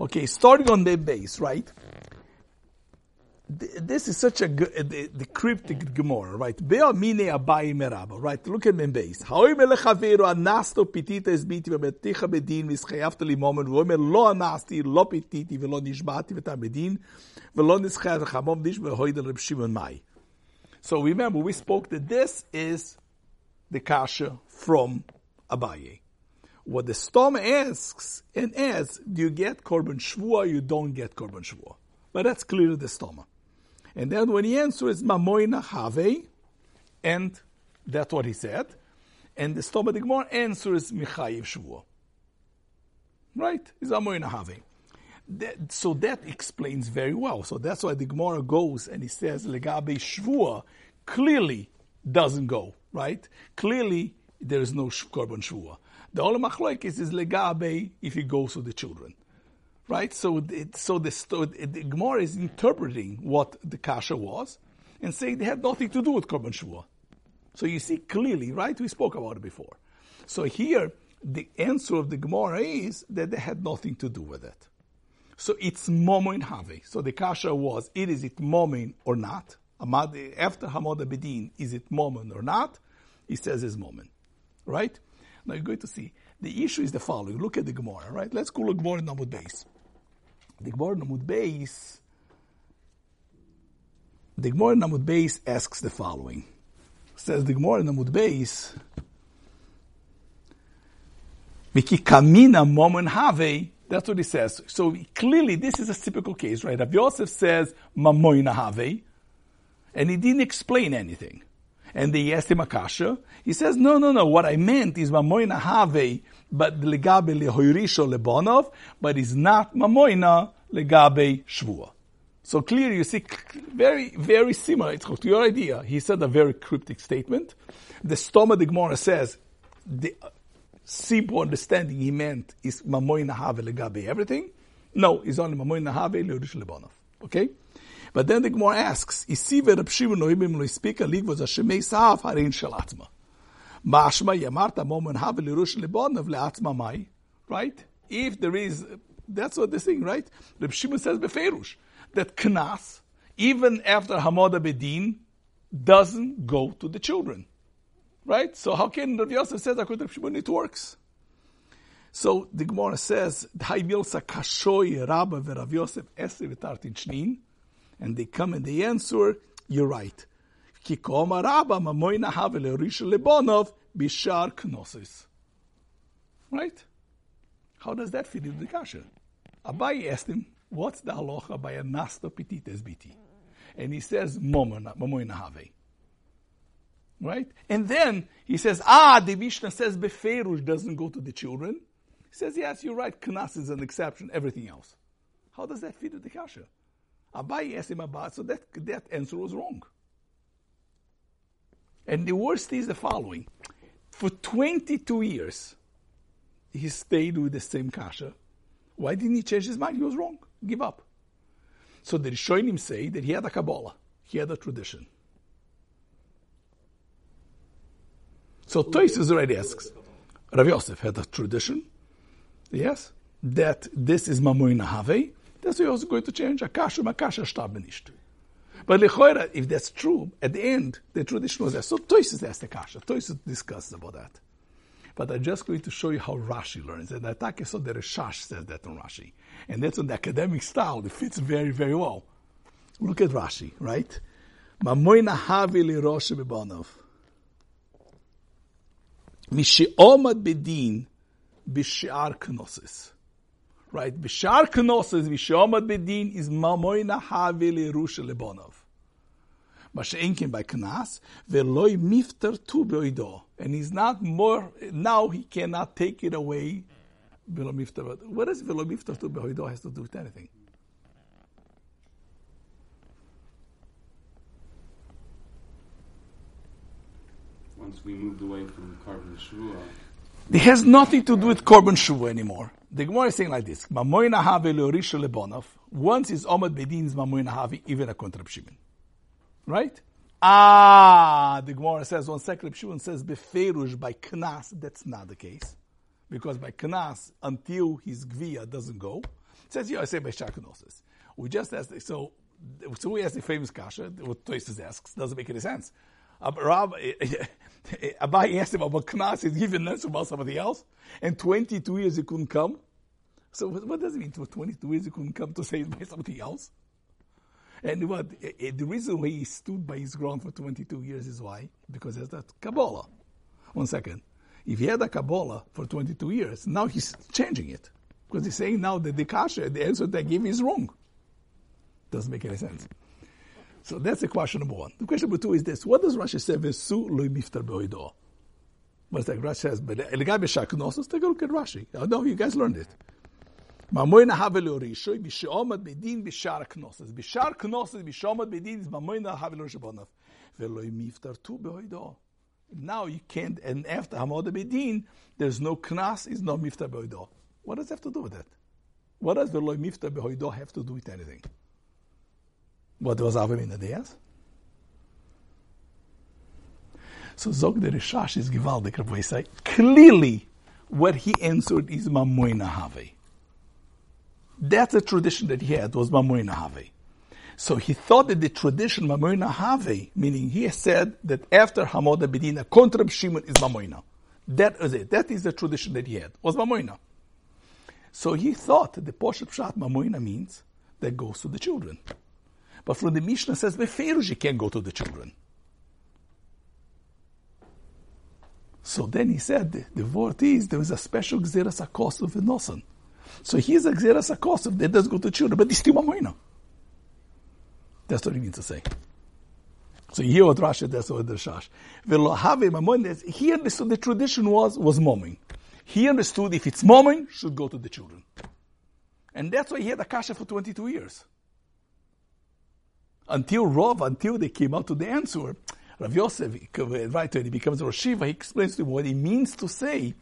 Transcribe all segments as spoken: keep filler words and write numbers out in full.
Okay, starting on their base, right? This is such a the, the cryptic Gemara, right? Bea mine Abaye meraba, right? Look at them base. Haomer lechaveru anasto pitita esbiti ve'beticha bedin v'schayavta limomen v'omer lo anasti lo pititi ve'lo nishbati v'tam bedin ve'lo nischayat v'chamom dish v'hoidel Rav Shimon mai. So remember, we spoke that this is the kasha from Abaye. What the Stom asks and asks, do you get Korban Shvua or you don't get Korban Shvua? But that's clearly the Stom. And then when he answers, Mamona Havi, and that's what he said. And the Stom the Gemara answers, Michayev Shvua. Right? It's Mamona Havi. That, so that explains very well. So that's why the Gemara goes and he says, Legabe Shvua clearly doesn't go. Right? Clearly, there is no Korban Shvua. The only machloek is legabe if he goes to the children, right? So, it, so the, the Gemara is interpreting what the kasha was and saying they had nothing to do with Korban Shvua. So you see clearly, right? We spoke about it before. So here the answer of the Gemara is that they had nothing to do with it. So it's momin have. So the kasha was: it is it momin or not? After Hamad Bedin, is it momin or not? He says it's momin, right? Now you're going to see. The issue is the following. Look at the Gemara, right? Let's go look more in Amud Beis. The Gemara in Amud Beis, the Gemara in Amud Beis asks the following. It says the Gemara in Amud Beis, Miki kamina momon have. That's what it says. So clearly this is a typical case, right? Rav Yosef says mamoina have, and he didn't explain anything. And they asked him a kasha. He says, no, no, no, what I meant is mamoina have, but legabe lehoirisho lebonov, but it's not mamoina legabe shvua. So clearly, you see, very, very similar. It's to your idea. He said a very cryptic statement. The Stoma de Gemara says, the simple understanding he meant is mamoina have legabe everything. No, it's only mamoina have lehoirisho lebonov. Okay? But then the Gemara asks, "Isive Rav Shimon noimim lo ispika ligvos hashemei saaf harin shalatzma mashma yamarta momon havel lirush lebonov leatzma mai." Right? If there is, that's what the thing, right? Rav Shimon says beferush that knas, even after Hamada Bedin, doesn't go to the children. Right? So how can Rav Yosef says according to Rav Shimon it works? So the Gemara says, "Haivilsa kashoy Rabba veRav Yosef esri v'tartin shnin." And they come and they answer, you're right. Kikoma Rabba mamoina havele rish lebonov bishar knosis. Right? How does that fit into the kasha? Abaye asked him, what's the halacha by a nasta petites biti? And he says, mamoina have. Right? And then he says, ah, the Mishnah says beferush doesn't go to the children. He says, yes, you're right. Knas is an exception, everything else. How does that fit into the kasha? Abaye asked him about, so that that answer was wrong. And the worst is the following. For twenty-two years, he stayed with the same kasha. Why didn't he change his mind? He was wrong. Give up. So the Rishonim say that he had a Kabbalah. He had a tradition. So Tosfos already asks, Rav Yosef had a tradition, yes, that this is mamoina have. That's why he was going to change Akasha, Makasha, Shtabbenisht. But Lechoira, if that's true, at the end, the tradition was there. So Tosfos asked the Kasha. Tosfos discusses about that. But I'm just going to show you how Rashi learns. And I think I saw that Rashash says that on Rashi. And that's on the academic style. It fits very, very well. Look at Rashi, right? Mamoina havi lirosh bebanov. Mishi omad bedin bishar knosis. Right, Bishar Knosis Vishomat Bedin is Mamoina Havili Rush Lebonov. Bashenkin by Knas, Veloy Mifter Tuboido. And he's not more now he cannot take it away. Velo Mifter. What does Velo Mifter Tuboido has to do with anything? Once we moved away from Korban Shvua. It has nothing to do with Korban Shvua anymore. The Gemara is saying like this: Mamoina Havi leorisha lebonov. Once is Omad Bedin's Mamoina Havi, even a contra Rav Shimon, right? Ah, the Gemara says one second. Rav Shimon says beferush by knas. That's not the case, because by knas until his gvia doesn't go, It says Yosef Beishaknosis. We just asked, so so we asked the famous kasha, what Tosfos asks, doesn't make any sense. Um, Rav, Abaye asked him about Knas, he's given less about somebody else, and twenty-two years he couldn't come. So what does it mean for twenty-two years he couldn't come to say it by somebody else? And what the reason why he stood by his ground for twenty-two years is why? Because there's that Kabbalah. One second. If he had a Kabbalah for twenty-two years, now he's changing it. Because he's saying now that the kasha, the answer that I give is wrong. Doesn't make any sense. So that's the question number one. The question number two is this. What does Rashi say? Vesu lo miftar beoido. Well, it's like Rashi says, but the guy b'shaknosos, take a look at Rashi. I know you guys learned it. Mamona Havi l'orishoy b'she'omad bedin b'shar knossos. B'shar knossos b'she'omad bedin is Mamona Havi l'orishabanav. Ve'lo miftar tu beoido. Now you can't, and after Hamada Bedin, there's no Knas, is no Mifta Behoido. What does it have to do with that? What does the Loi Mifta Behoido have to do with anything? What was Avim in the days? So Zog the Rishash is Givaldik Rav Yosef. Clearly, what he answered is Mamona Havi. That's a tradition that he had, was Mamona Havi. So he thought that the tradition Mamona Havi, meaning he said that after Hamoda Bedina, contra Shimon is Mamoina. That is it. That is the tradition that he had, was Mamoina. So he thought that the Poshet Pshat Mamoina means that goes to the children. But from the Mishnah says, Beferuji can't go to the children. So then he said, the, the word is, there is a special Gzeras HaKosov in Nosan. So here's a Gzeras HaKosov that does go to children, but it's still Mamoina. That's what he means to say. So you hear what Rashi, that's what the Rishash. He understood the tradition was, was momming. He understood if it's momming, should go to the children. And that's why he had a kasha for twenty-two years. Until Rav, until they came out to the answer, Rav Yosef, right when he becomes Rosh Shiva, he explains to him what he means to say.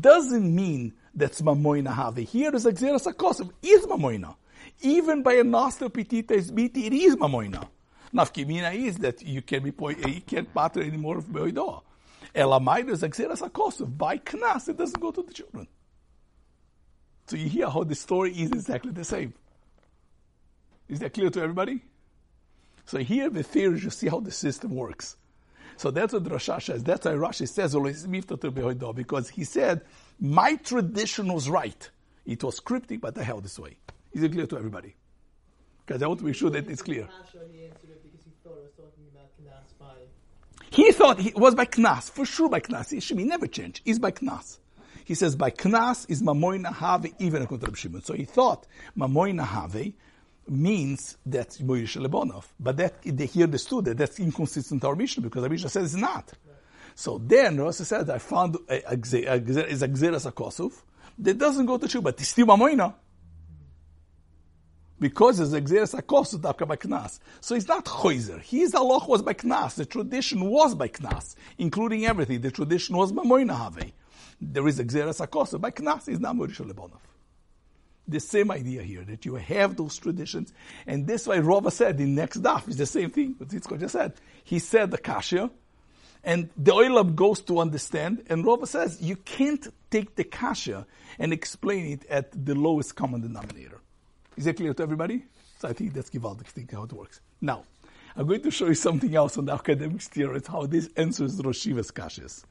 Doesn't mean that's Mamona Havi. Here is a Xeras HaKosov, is Mamoina. Even by a nostril petita is biti, it is Mamoina. Nafkimina is that you can be po- you can't partner anymore of Beoido. Elamaida is Xeras HaKosov. By Knas, it doesn't go to the children. So you hear how the story is exactly the same. Is that clear to everybody? So here the theory, you see how the system works. So that's what Rashi says. That's why Rashi says, because he said, my tradition was right. It was cryptic, but I held this way. Is it clear to everybody? Because I want to make sure that it's clear. He thought it was by Knas, for sure by Knas. It should be never changed. It's by Knas. He says by Knas is Mamona Havi, even a contraption. So he thought Mamona Havi means that's Moirish Lebonov. But that they he understood that that's inconsistent to our Mishnah, because our Mishnah says it's not. Right. So then Rosa said, I found a Xeras HaKosov that doesn't go to Shul, but it's still Mamoina. Because it's a Xeras HaKosov Dafka by Knas. So it's not Choizer. His aloch was by Knas. The tradition was by Knas, including everything. The tradition was Mamoina Have. There is a Xeras HaKosov by Knas, it's not Moirish Lebonov. The same idea here, that you have those traditions. And that's why Rava said in next daf, it's the same thing what Yitzchak just said. He said the kasha, and the Olam goes to understand, and Rava says, you can't take the kasha and explain it at the lowest common denominator. Is that clear to everybody? So I think that's Givaldic thing, how it works. Now, I'm going to show you something else on the academic theory, how this answers Rosh Shiva's kashas.